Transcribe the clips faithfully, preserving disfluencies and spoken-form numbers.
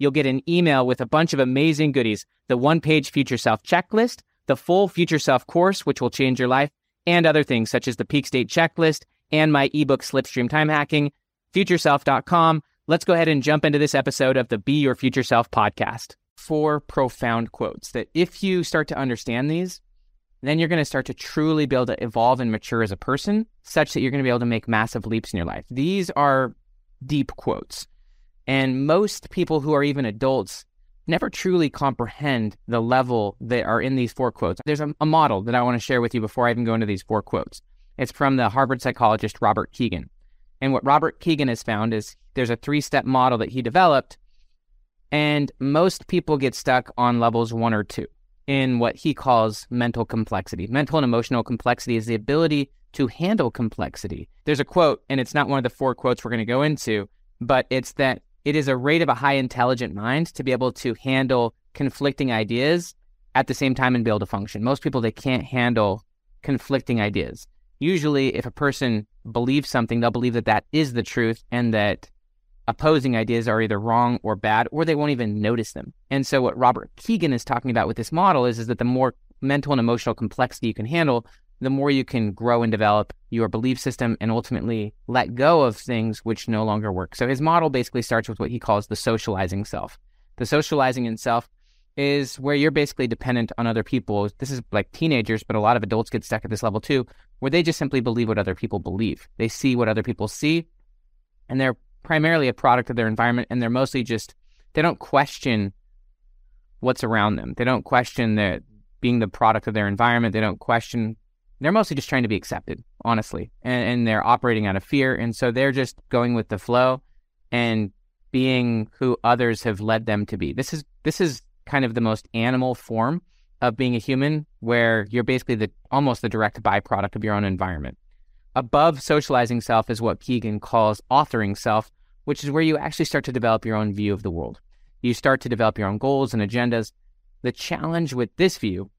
You'll get an email with a bunch of amazing goodies. The one-page Future Self checklist, the full Future Self course, which will change your life, and other things such as the Peak State Checklist and my ebook, Slipstream Time Hacking. future self dot com. Let's go ahead and jump into this episode of the Be Your Future Self podcast. Four profound quotes that if you start to understand these, then you're going to start to truly be able to evolve and mature as a person such that you're going to be able to make massive leaps in your life. These are deep quotes. And most people who are even adults never truly comprehend the level that are in these four quotes. There's a, a model that I want to share with you before I even go into these four quotes. It's from the Harvard psychologist Robert Kegan. And what Robert Kegan has found is there's a three-step model that he developed, and most people get stuck on levels one or two in what he calls mental complexity. Mental and emotional complexity is the ability to handle complexity. There's a quote, and it's not one of the four quotes we're going to go into, but it's that it is a rate of a high intelligent mind to be able to handle conflicting ideas at the same time and be able to function. Most people, they can't handle conflicting ideas. Usually, if a person believes something, they'll believe that that is the truth and that opposing ideas are either wrong or bad, or they won't even notice them. And so what Robert Kegan is talking about with this model is, is that the more mental and emotional complexity you can handle, the more you can grow and develop your belief system and ultimately let go of things which no longer work. So his model basically starts with what he calls the socializing self. The socializing in self is where you're basically dependent on other people. This is like teenagers, but a lot of adults get stuck at this level too, where they just simply believe what other people believe. They see what other people see, and they're primarily a product of their environment, and they're mostly just, they don't question what's around them. They don't question their being the product of their environment. They don't question, they're mostly just trying to be accepted, honestly, and, and they're operating out of fear, and so they're just going with the flow and being who others have led them to be. This is, this is, kind of the most animal form of being a human, where you're basically the almost the direct byproduct of your own environment. Above socializing self is what Kegan calls authoring self, which is where you actually start to develop your own view of the world. You start to develop your own goals and agendas. The challenge with this view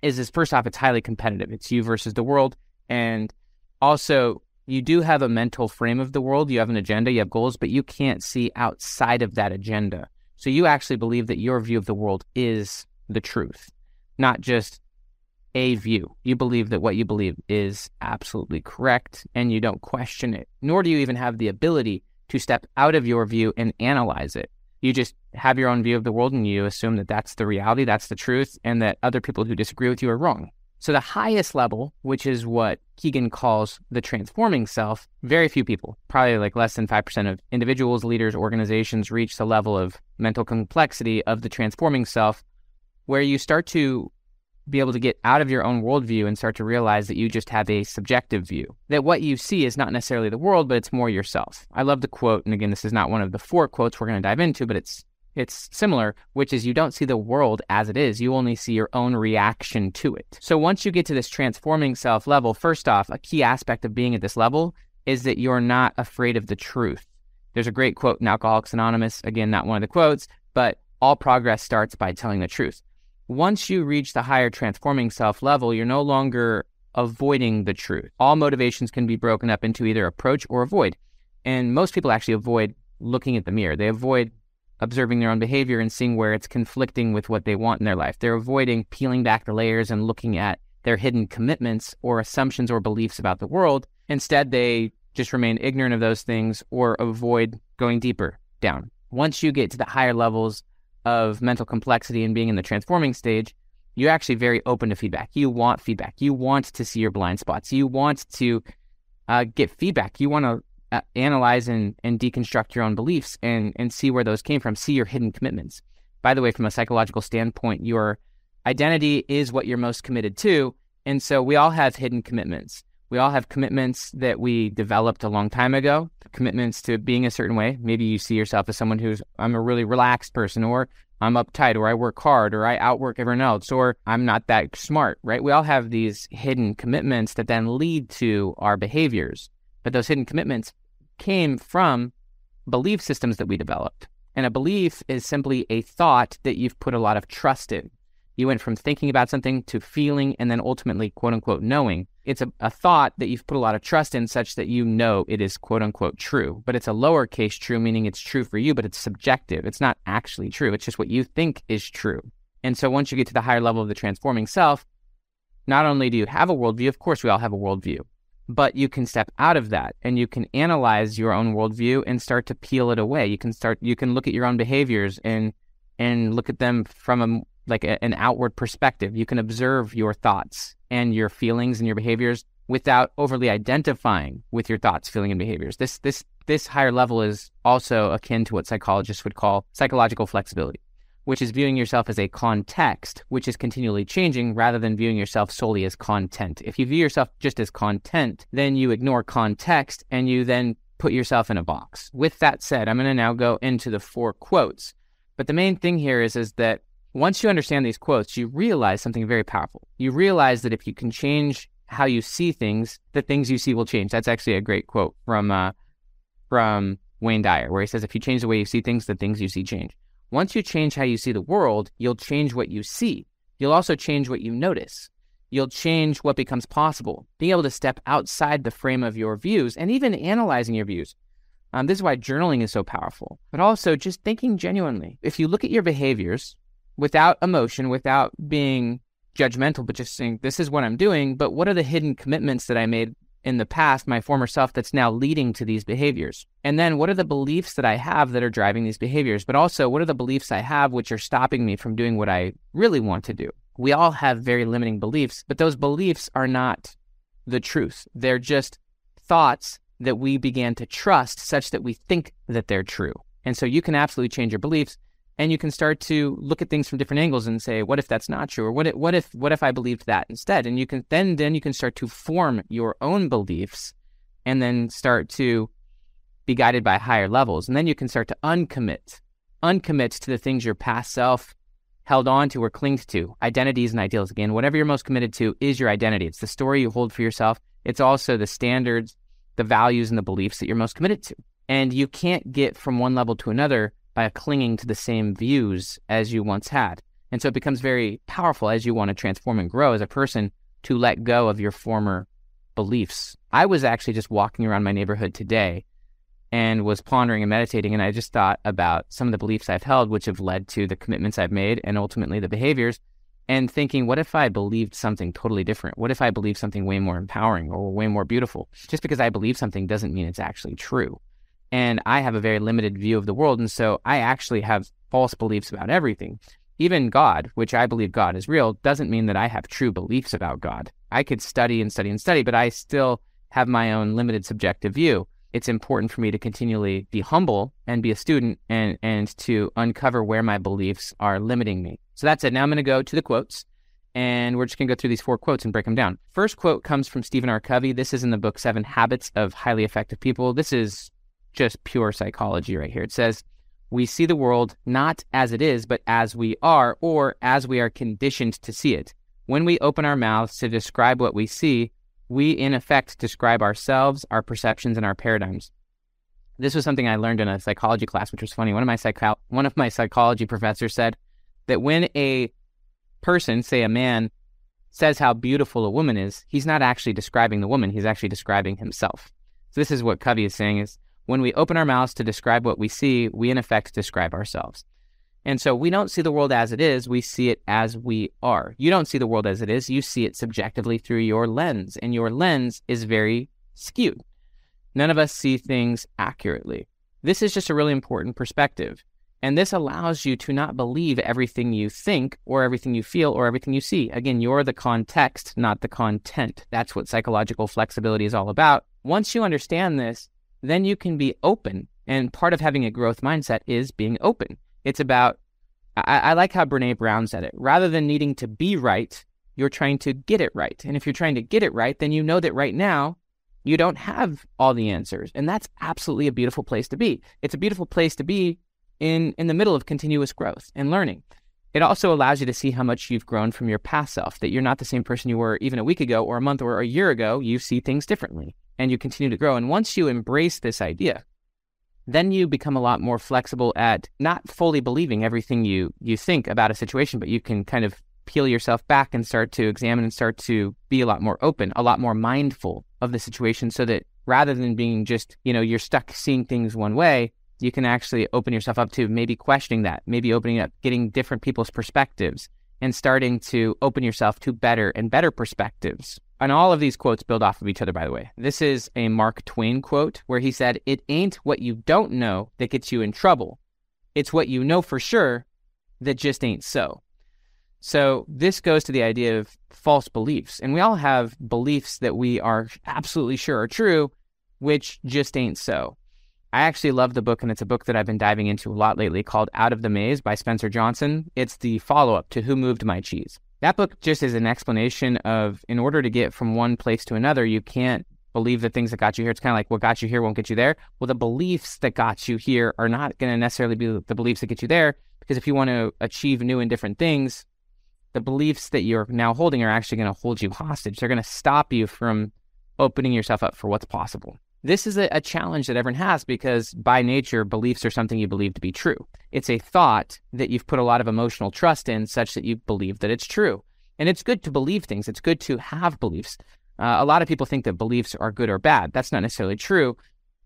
is, is first off, it's highly competitive. It's you versus the world. And also, you do have a mental frame of the world. You have an agenda, you have goals, but you can't see outside of that agenda. So you actually believe that your view of the world is the truth, not just a view. You believe that what you believe is absolutely correct, and you don't question it, nor do you even have the ability to step out of your view and analyze it. You just have your own view of the world, and you assume that that's the reality, that's the truth, and that other people who disagree with you are wrong. So the highest level, which is what Kegan calls the transforming self, very few people, probably like less than five percent of individuals, leaders, organizations reach the level of mental complexity of the transforming self, where you start to be able to get out of your own worldview and start to realize that you just have a subjective view, that what you see is not necessarily the world, but it's more yourself. I love the quote, and again, this is not one of the four quotes we're going to dive into, but it's It's similar, which is you don't see the world as it is. You only see your own reaction to it. So once you get to this transforming self level, first off, a key aspect of being at this level is that you're not afraid of the truth. There's a great quote in Alcoholics Anonymous, again, not one of the quotes, but all progress starts by telling the truth. Once you reach the higher transforming self level, you're no longer avoiding the truth. All motivations can be broken up into either approach or avoid. And most people actually avoid looking at the mirror. They avoid observing their own behavior and seeing where it's conflicting with what they want in their life. They're avoiding peeling back the layers and looking at their hidden commitments or assumptions or beliefs about the world. Instead, they just remain ignorant of those things or avoid going deeper down. Once you get to the higher levels of mental complexity and being in the transforming stage, you're actually very open to feedback. You want feedback. You want to see your blind spots. You want to uh, get feedback. You want to uh, analyze and, and deconstruct your own beliefs and, and see where those came from. See your hidden commitments. By the way, from a psychological standpoint, your identity is what you're most committed to. And so we all have hidden commitments. We all have commitments that we developed a long time ago, commitments to being a certain way. Maybe you see yourself as someone who's, I'm a really relaxed person, or I'm uptight, or I work hard, or I outwork everyone else, or I'm not that smart, right? We all have these hidden commitments that then lead to our behaviors. But those hidden commitments came from belief systems that we developed. And a belief is simply a thought that you've put a lot of trust in. You went from thinking about something to feeling and then ultimately, quote unquote, knowing. It's a, a thought that you've put a lot of trust in such that you know it is, quote unquote, true. But it's a lowercase true, meaning it's true for you, but it's subjective. It's not actually true. It's just what you think is true. And so once you get to the higher level of the transforming self, not only do you have a worldview, of course, we all have a worldview, but you can step out of that and you can analyze your own worldview and start to peel it away. You can start, you can look at your own behaviors and and look at them from a like a, an outward perspective. You can observe your thoughts and your feelings and your behaviors without overly identifying with your thoughts, feelings, and behaviors. This this this higher level is also akin to what psychologists would call psychological flexibility, which is viewing yourself as a context, which is continually changing rather than viewing yourself solely as content. If you view yourself just as content, then you ignore context and you then put yourself in a box. With that said, I'm going to now go into the four quotes. But the main thing here is, is that once you understand these quotes, you realize something very powerful. You realize that if you can change how you see things, the things you see will change. That's actually a great quote from uh, from Wayne Dyer, where he says, if you change the way you see things, the things you see change. Once you change how you see the world, you'll change what you see. You'll also change what you notice. You'll change what becomes possible. Being able to step outside the frame of your views and even analyzing your views. Um, this is why journaling is so powerful. But also just thinking genuinely. If you look at your behaviors without emotion, without being judgmental, but just saying, this is what I'm doing, but what are the hidden commitments that I made in the past, my former self, that's now leading to these behaviors? And then what are the beliefs that I have that are driving these behaviors? But also, what are the beliefs I have which are stopping me from doing what I really want to do? We all have very limiting beliefs, but those beliefs are not the truth. They're just thoughts that we began to trust such that we think that they're true. And so you can absolutely change your beliefs. And you can start to look at things from different angles and say, what if that's not true? Or what if, what if, what if I believed that instead? And you can then, then you can start to form your own beliefs and then start to be guided by higher levels. And then you can start to uncommit, uncommit to the things your past self held on to or clinged to. Identities and ideals. Again, whatever you're most committed to is your identity. It's the story you hold for yourself. It's also the standards, the values, and the beliefs that you're most committed to. And you can't get from one level to another by clinging to the same views as you once had. And so it becomes very powerful as you want to transform and grow as a person to let go of your former beliefs. I was actually just walking around my neighborhood today and was pondering and meditating, and I just thought about some of the beliefs I've held, which have led to the commitments I've made and ultimately the behaviors, and thinking, what if I believed something totally different? What if I believed something way more empowering or way more beautiful? Just because I believe something doesn't mean it's actually true. And I have a very limited view of the world. And so I actually have false beliefs about everything. Even God, which I believe God is real, doesn't mean that I have true beliefs about God. I could study and study and study, but I still have my own limited subjective view. It's important for me to continually be humble and be a student and, and to uncover where my beliefs are limiting me. So that's it. Now I'm going to go to the quotes. And we're just going to go through these four quotes and break them down. First quote comes from Stephen R. Covey. This is in the book, Seven Habits of Highly Effective People. This is just pure psychology right here. It says, we see the world not as it is, but as we are, or as we are conditioned to see it. When we open our mouths to describe what we see, we in effect describe ourselves, our perceptions, and our paradigms. This was something I learned in a psychology class, which was funny. One of my psycho- one of my psychology professors said that when a person, say a man, says how beautiful a woman is, he's not actually describing the woman, he's actually describing himself. So this is what Covey is saying is, when we open our mouths to describe what we see, we in effect describe ourselves. And so we don't see the world as it is, we see it as we are. You don't see the world as it is, you see it subjectively through your lens, and your lens is very skewed. None of us see things accurately. This is just a really important perspective. And this allows you to not believe everything you think or everything you feel or everything you see. Again, you're the context, not the content. That's what psychological flexibility is all about. Once you understand this, then you can be open. And part of having a growth mindset is being open. It's about, I, I like how Brené Brown said it, rather than needing to be right, you're trying to get it right. And if you're trying to get it right, then you know that right now, you don't have all the answers. And that's absolutely a beautiful place to be. It's a beautiful place to be in, in the middle of continuous growth and learning. It also allows you to see how much you've grown from your past self, that you're not the same person you were even a week ago or a month or a year ago. You see things differently and you continue to grow. And once you embrace this idea, then you become a lot more flexible at not fully believing everything you, you think about a situation, but you can kind of peel yourself back and start to examine and start to be a lot more open, a lot more mindful of the situation, so that rather than being just, you know, you're stuck seeing things one way, you can actually open yourself up to maybe questioning that, maybe opening up, getting different people's perspectives and starting to open yourself to better and better perspectives. And all of these quotes build off of each other, by the way. This is a Mark Twain quote where he said, "It ain't what you don't know that gets you in trouble. It's what you know for sure that just ain't so." So this goes to the idea of false beliefs. And we all have beliefs that we are absolutely sure are true, which just ain't so. I actually love the book, and it's a book that I've been diving into a lot lately called Out of the Maze by Spencer Johnson. It's the follow-up to Who Moved My Cheese? That book just is an explanation of, in order to get from one place to another, you can't believe the things that got you here. It's kind of like what got you here won't get you there. Well, the beliefs that got you here are not going to necessarily be the beliefs that get you there, because if you want to achieve new and different things, the beliefs that you're now holding are actually going to hold you hostage. They're going to stop you from opening yourself up for what's possible. This is a, a challenge that everyone has, because by nature, beliefs are something you believe to be true. It's a thought that you've put a lot of emotional trust in such that you believe that it's true. And it's good to believe things. It's good to have beliefs. Uh, a lot of people think that beliefs are good or bad. That's not necessarily true.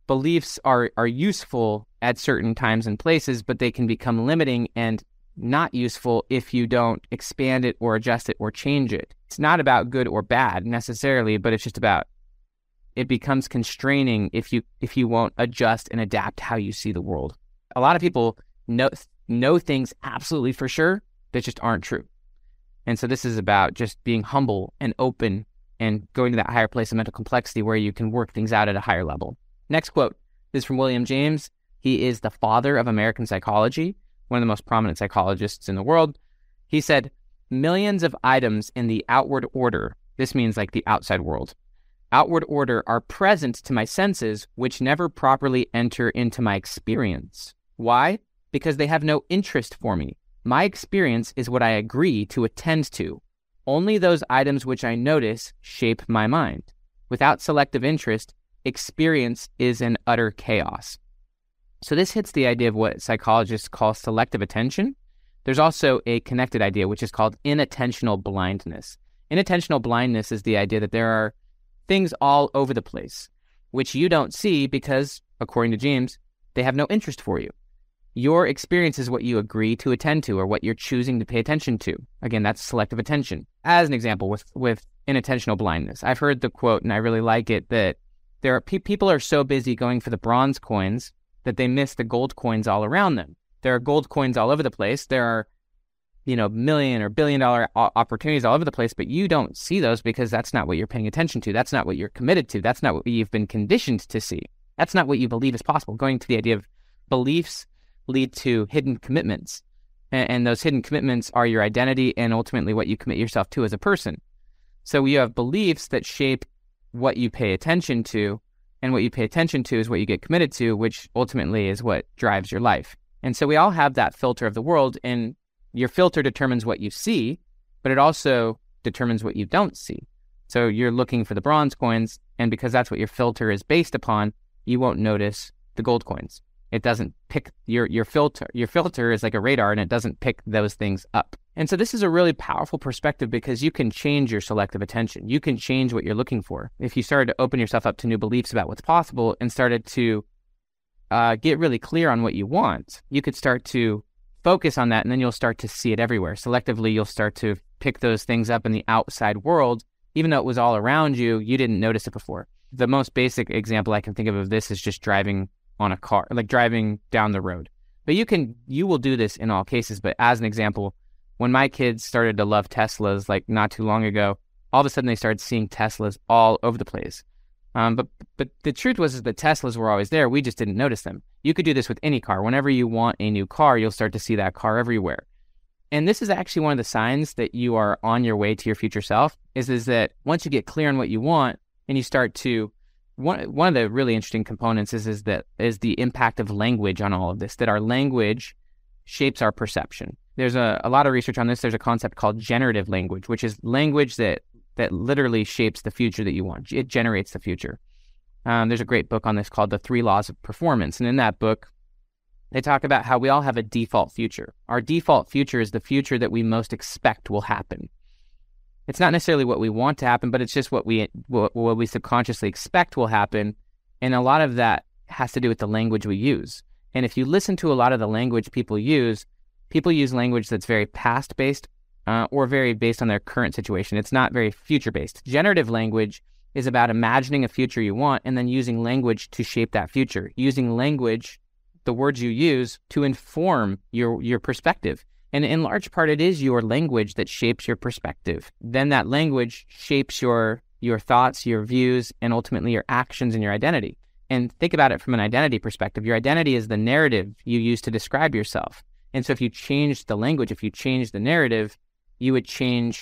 Beliefs are, are useful at certain times and places, but they can become limiting and not useful if you don't expand it or adjust it or change it. It's not about good or bad necessarily, but it's just about, it becomes constraining if you if you won't adjust and adapt how you see the world. A lot of people know know things absolutely for sure that just aren't true. And so this is about just being humble and open and going to that higher place of mental complexity where you can work things out at a higher level. Next quote is from William James. He is the father of American psychology, one of the most prominent psychologists in the world. He said, "Millions of items in the outward order," this means like the outside world, "outward order are present to my senses, which never properly enter into my experience. Why? Because they have no interest for me. My experience is what I agree to attend to. Only those items which I notice shape my mind. Without selective interest, experience is an utter chaos." So this hits the idea of what psychologists call selective attention. There's also a connected idea, which is called inattentional blindness. Inattentional blindness is the idea that there are things all over the place, which you don't see because, according to James, they have no interest for you. Your experience is what you agree to attend to, or what you're choosing to pay attention to. Again, that's selective attention. As an example, with, with inattentional blindness, I've heard the quote, and I really like it, that there are pe- people are so busy going for the bronze coins that they miss the gold coins all around them. There are gold coins all over the place. There are, you know, million or billion dollar opportunities all over the place, but you don't see those because that's not what you're paying attention to. That's not what you're committed to. That's not what you've been conditioned to see. That's not what you believe is possible. Going to the idea of beliefs lead to hidden commitments. And those hidden commitments are your identity and ultimately what you commit yourself to as a person. So you have beliefs that shape what you pay attention to, and what you pay attention to is what you get committed to, which ultimately is what drives your life. And so we all have that filter of the world, and your filter determines what you see, but it also determines what you don't see. So you're looking for the bronze coins, and because that's what your filter is based upon, you won't notice the gold coins. It doesn't pick your, your filter. Your filter is like a radar, and it doesn't pick those things up. And so this is a really powerful perspective, because you can change your selective attention. You can change what you're looking for. If you started to open yourself up to new beliefs about what's possible and started to uh, get really clear on what you want, you could start to focus on that, and then you'll start to see it everywhere. Selectively, you'll start to pick those things up in the outside world. Even though it was all around you, you didn't notice it before. The most basic example I can think of of this is just driving on a car, like driving down the road. But you can, you will do this in all cases. But as an example, when my kids started to love Teslas, like not too long ago, all of a sudden they started seeing Teslas all over the place. Um, but but the truth was is that Teslas were always there. We just didn't notice them. You could do this with any car. Whenever you want a new car, you'll start to see that car everywhere. And this is actually one of the signs that you are on your way to your future self, is, is that once you get clear on what you want and you start to, one, one of the really interesting components is, is, that, is the impact of language on all of this, that our language shapes our perception. There's a, a lot of research on this. There's a concept called generative language, which is language that that literally shapes the future that you want. It generates the future. Um, there's a great book on this called The Three Laws of Performance. And in that book, they talk about how we all have a default future. Our default future is the future that we most expect will happen. It's not necessarily what we want to happen, but it's just what we what, what we subconsciously expect will happen. And a lot of that has to do with the language we use. And if you listen to a lot of the language people use, people use language that's very past-based, Uh, or very based on their current situation. It's not very future-based. Generative language is about imagining a future you want and then using language to shape that future, using language, the words you use, to inform your, your perspective. And in large part, it is your language that shapes your perspective. Then that language shapes your, your thoughts, your views, and ultimately your actions and your identity. And think about it from an identity perspective. Your identity is the narrative you use to describe yourself. And so if you change the language, if you change the narrative, you would change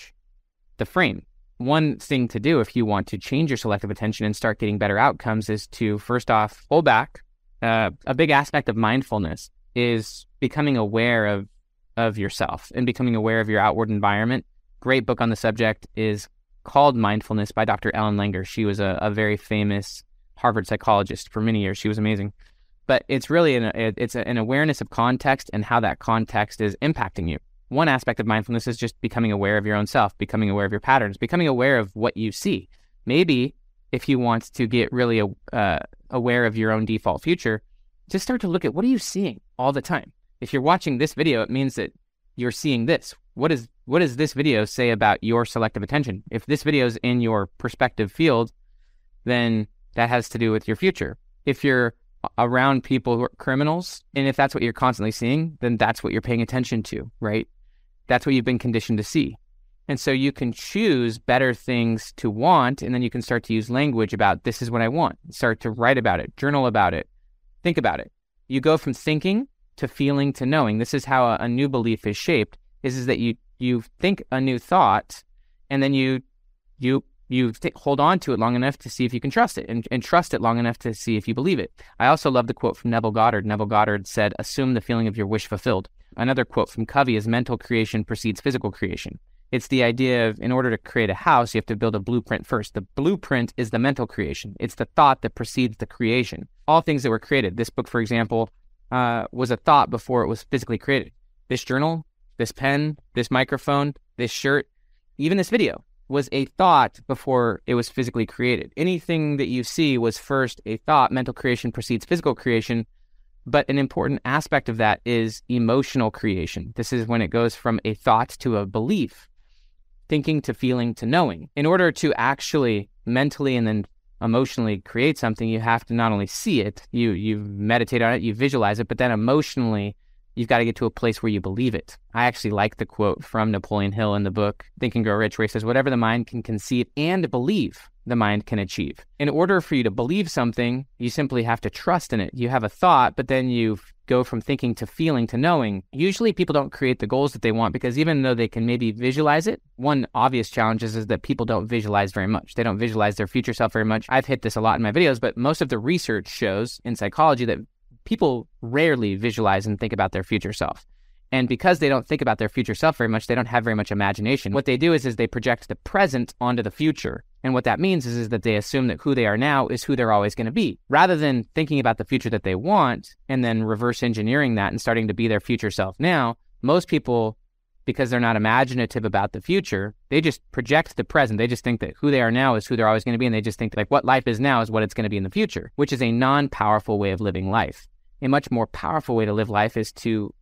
the frame. One thing to do if you want to change your selective attention and start getting better outcomes is to, first off, pull back. Uh, a big aspect of mindfulness is becoming aware of, of yourself and becoming aware of your outward environment. Great book on the subject is called Mindfulness by Doctor Ellen Langer. She was a, a very famous Harvard psychologist for many years. She was amazing. But it's really an, it's an awareness of context and how that context is impacting you. One aspect of mindfulness is just becoming aware of your own self, becoming aware of your patterns, becoming aware of what you see. Maybe if you want to get really uh, aware of your own default future, just start to look at, what are you seeing all the time? If you're watching this video, it means that you're seeing this. What is what does this video say about your selective attention? If this video is in your perspective field, then that has to do with your future. If you're around people who are criminals, and if that's what you're constantly seeing, then that's what you're paying attention to, right? That's what you've been conditioned to see. And so you can choose better things to want, and then you can start to use language about, this is what I want. Start to write about it, journal about it, think about it. You go from thinking to feeling to knowing. This is how a, a new belief is shaped, is, is that you you think a new thought, and then you you you th- hold on to it long enough to see if you can trust it, and, and trust it long enough to see if you believe it. I also love the quote from Neville Goddard. Neville Goddard said, assume the feeling of your wish fulfilled. Another quote from Covey is, mental creation precedes physical creation. It's the idea of, in order to create a house, you have to build a blueprint first. The blueprint is the mental creation. It's the thought that precedes the creation. All things that were created. This book, for example, uh, was a thought before it was physically created. This journal, this pen, this microphone, this shirt, even this video was a thought before it was physically created. Anything that you see was first a thought. Mental creation precedes physical creation. But an important aspect of that is emotional creation. This is when it goes from a thought to a belief, thinking to feeling to knowing. In order to actually mentally and then emotionally create something, you have to not only see it, you you meditate on it, you visualize it, but then emotionally, you've got to get to a place where you believe it. I actually like the quote from Napoleon Hill in the book, Think and Grow Rich, where he says, whatever the mind can conceive and believe, the mind can achieve. In order for you to believe something, you simply have to trust in it. You have a thought, but then you go from thinking to feeling to knowing. Usually people don't create the goals that they want because even though they can maybe visualize it, one obvious challenge is, is that people don't visualize very much. They don't visualize their future self very much. I've hit this a lot in my videos, but most of the research shows in psychology that people rarely visualize and think about their future self. And because they don't think about their future self very much, they don't have very much imagination. What they do is, is they project the present onto the future. And what that means is, is that they assume that who they are now is who they're always going to be, rather than thinking about the future that they want and then reverse engineering that and starting to be their future self now. Most people, because they're not imaginative about the future, they just project the present. They just think that who they are now is who they're always going to be. And they just think that, like, what life is now is what it's going to be in the future, which is a non-powerful way of living life. A much more powerful way to live life is to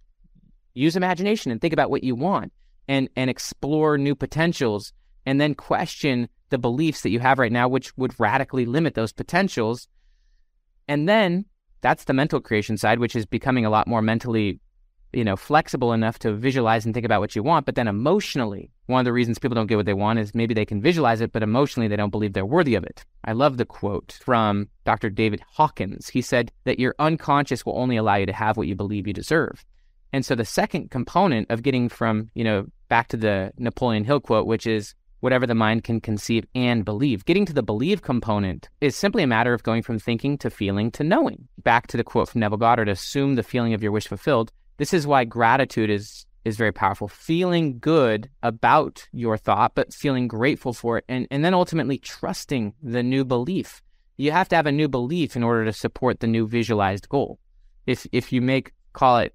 use imagination and think about what you want and, and explore new potentials, and then question the beliefs that you have right now, which would radically limit those potentials. And then That's the mental creation side, which is becoming a lot more mentally, you know, flexible enough to visualize and think about what you want. But then emotionally, one of the reasons people don't get what they want is maybe they can visualize it, but emotionally they don't believe they're worthy of it. I love the quote from Doctor David Hawkins. He said that your unconscious will only allow you to have what you believe you deserve. And so the second component of getting from, you know, back to the Napoleon Hill quote, which is whatever the mind can conceive and believe. Getting to the believe component is simply a matter of going from thinking to feeling to knowing. Back to the quote from Neville Goddard, assume the feeling of your wish fulfilled. This is why gratitude is is very powerful. Feeling good about your thought, but feeling grateful for it, and, and then ultimately trusting the new belief. You have to have a new belief in order to support the new visualized goal. If if you make, call it,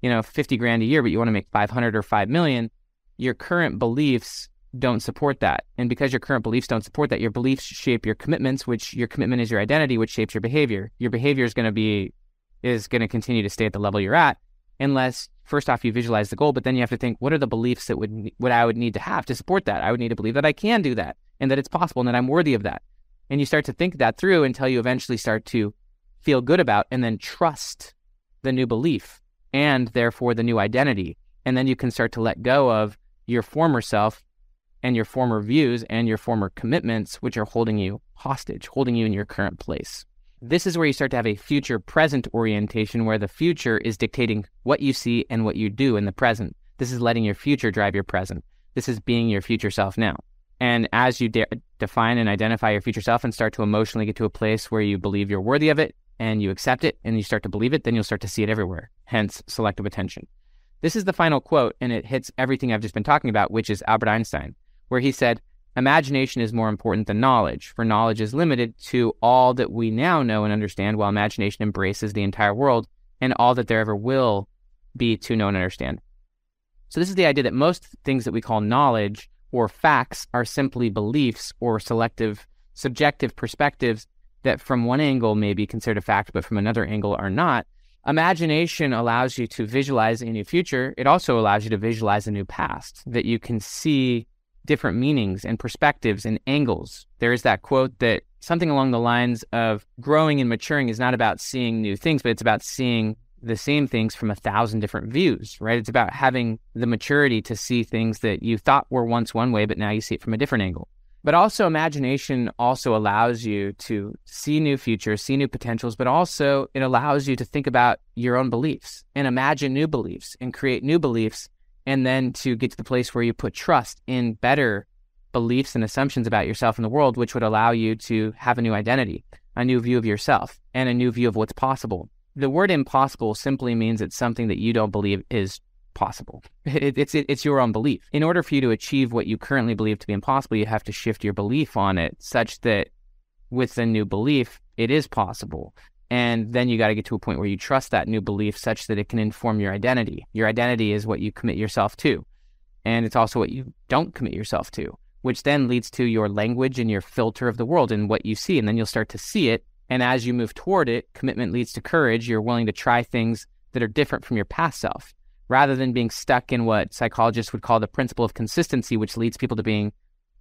you know, fifty grand a year, but you want to make five hundred or five million, your current beliefs don't support that. And because your current beliefs don't support that, your beliefs shape your commitments, which your commitment is your identity, which shapes your behavior. Your behavior is going to be, is going to continue to stay at the level you're at. Unless, first off, you visualize the goal, but then you have to think, what are the beliefs that would what I would need to have to support that? I would need to believe that I can do that, and that it's possible, and that I'm worthy of that. And you start to think that through until you eventually start to feel good about and then trust the new belief and therefore the new identity. And then you can start to let go of your former self and your former views and your former commitments, which are holding you hostage, holding you in your current place. This is where you start to have a future present orientation, where the future is dictating what you see and what you do in the present. This is letting your future drive your present. This is being your future self now. And as you de- define and identify your future self and start to emotionally get to a place where you believe you're worthy of it and you accept it and you start to believe it, then you'll start to see it everywhere, hence selective attention. This is the final quote, and it hits everything I've just been talking about, which is Albert Einstein, where he said, "Imagination is more important than knowledge, for knowledge is limited to all that we now know and understand, while imagination embraces the entire world and all that there ever will be to know and understand." So this is the idea that most things that we call knowledge or facts are simply beliefs or selective, subjective perspectives that from one angle may be considered a fact, but from another angle are not. Imagination allows you to visualize a new future. It also allows you to visualize a new past, that you can see different meanings and perspectives and angles. There is that quote that something along the lines of growing and maturing is not about seeing new things, but it's about seeing the same things from a thousand different views, right? It's about having the maturity to see things that you thought were once one way, but now you see it from a different angle. But also imagination also allows you to see new futures, see new potentials, but also it allows you to think about your own beliefs and imagine new beliefs and create new beliefs, and then to get to the place where you put trust in better beliefs and assumptions about yourself and the world, which would allow you to have a new identity, a new view of yourself, and a new view of what's possible. The word impossible simply means it's something that you don't believe is possible. It, it's, it, it's your own belief. In order for you to achieve what you currently believe to be impossible, you have to shift your belief on it such that with the new belief, it is possible. And then you got to get to a point where you trust that new belief such that it can inform your identity. Your identity is what you commit yourself to. And it's also what you don't commit yourself to, which then leads to your language and your filter of the world and what you see. And then you'll start to see it. And as you move toward it, commitment leads to courage. You're willing to try things that are different from your past self, rather than being stuck in what psychologists would call the principle of consistency, which leads people to being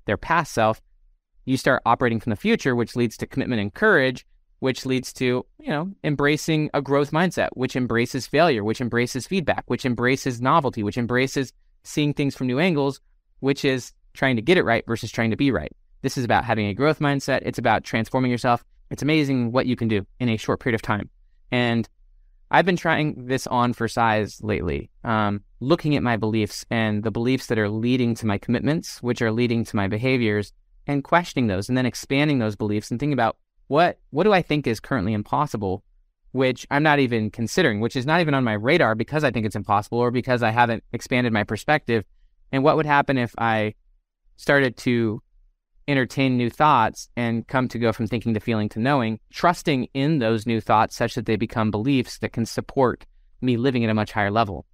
their past self. You start operating from the future, which leads to commitment and courage, which leads to, you know, embracing a growth mindset, which embraces failure, which embraces feedback, which embraces novelty, which embraces seeing things from new angles, which is trying to get it right versus trying to be right. This is about having a growth mindset. It's about transforming yourself. It's amazing what you can do in a short period of time. And I've been trying this on for size lately, um, looking at my beliefs and the beliefs that are leading to my commitments, which are leading to my behaviors, and questioning those, and then expanding those beliefs and thinking about, What what do I think is currently impossible, which I'm not even considering, which is not even on my radar because I think it's impossible or because I haven't expanded my perspective? And what would happen if I started to entertain new thoughts and come to go from thinking to feeling to knowing, trusting in those new thoughts such that they become beliefs that can support me living at a much higher level?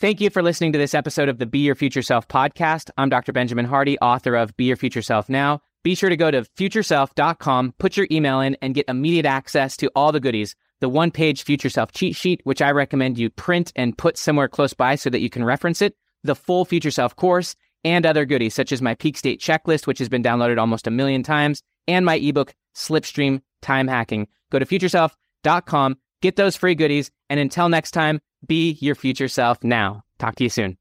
Thank you for listening to this episode of the Be Your Future Self podcast. I'm Doctor Benjamin Hardy, author of Be Your Future Self Now. Be sure to go to future self dot com, put your email in, and get immediate access to all the goodies. The one-page Future Self cheat sheet, which I recommend you print and put somewhere close by so that you can reference it, the full Future Self course, and other goodies, such as my Peak State Checklist, which has been downloaded almost a million times, and my ebook, Slipstream Time Hacking. Go to future self dot com, Get those free goodies. And until next time, be your future self now. Talk to you soon.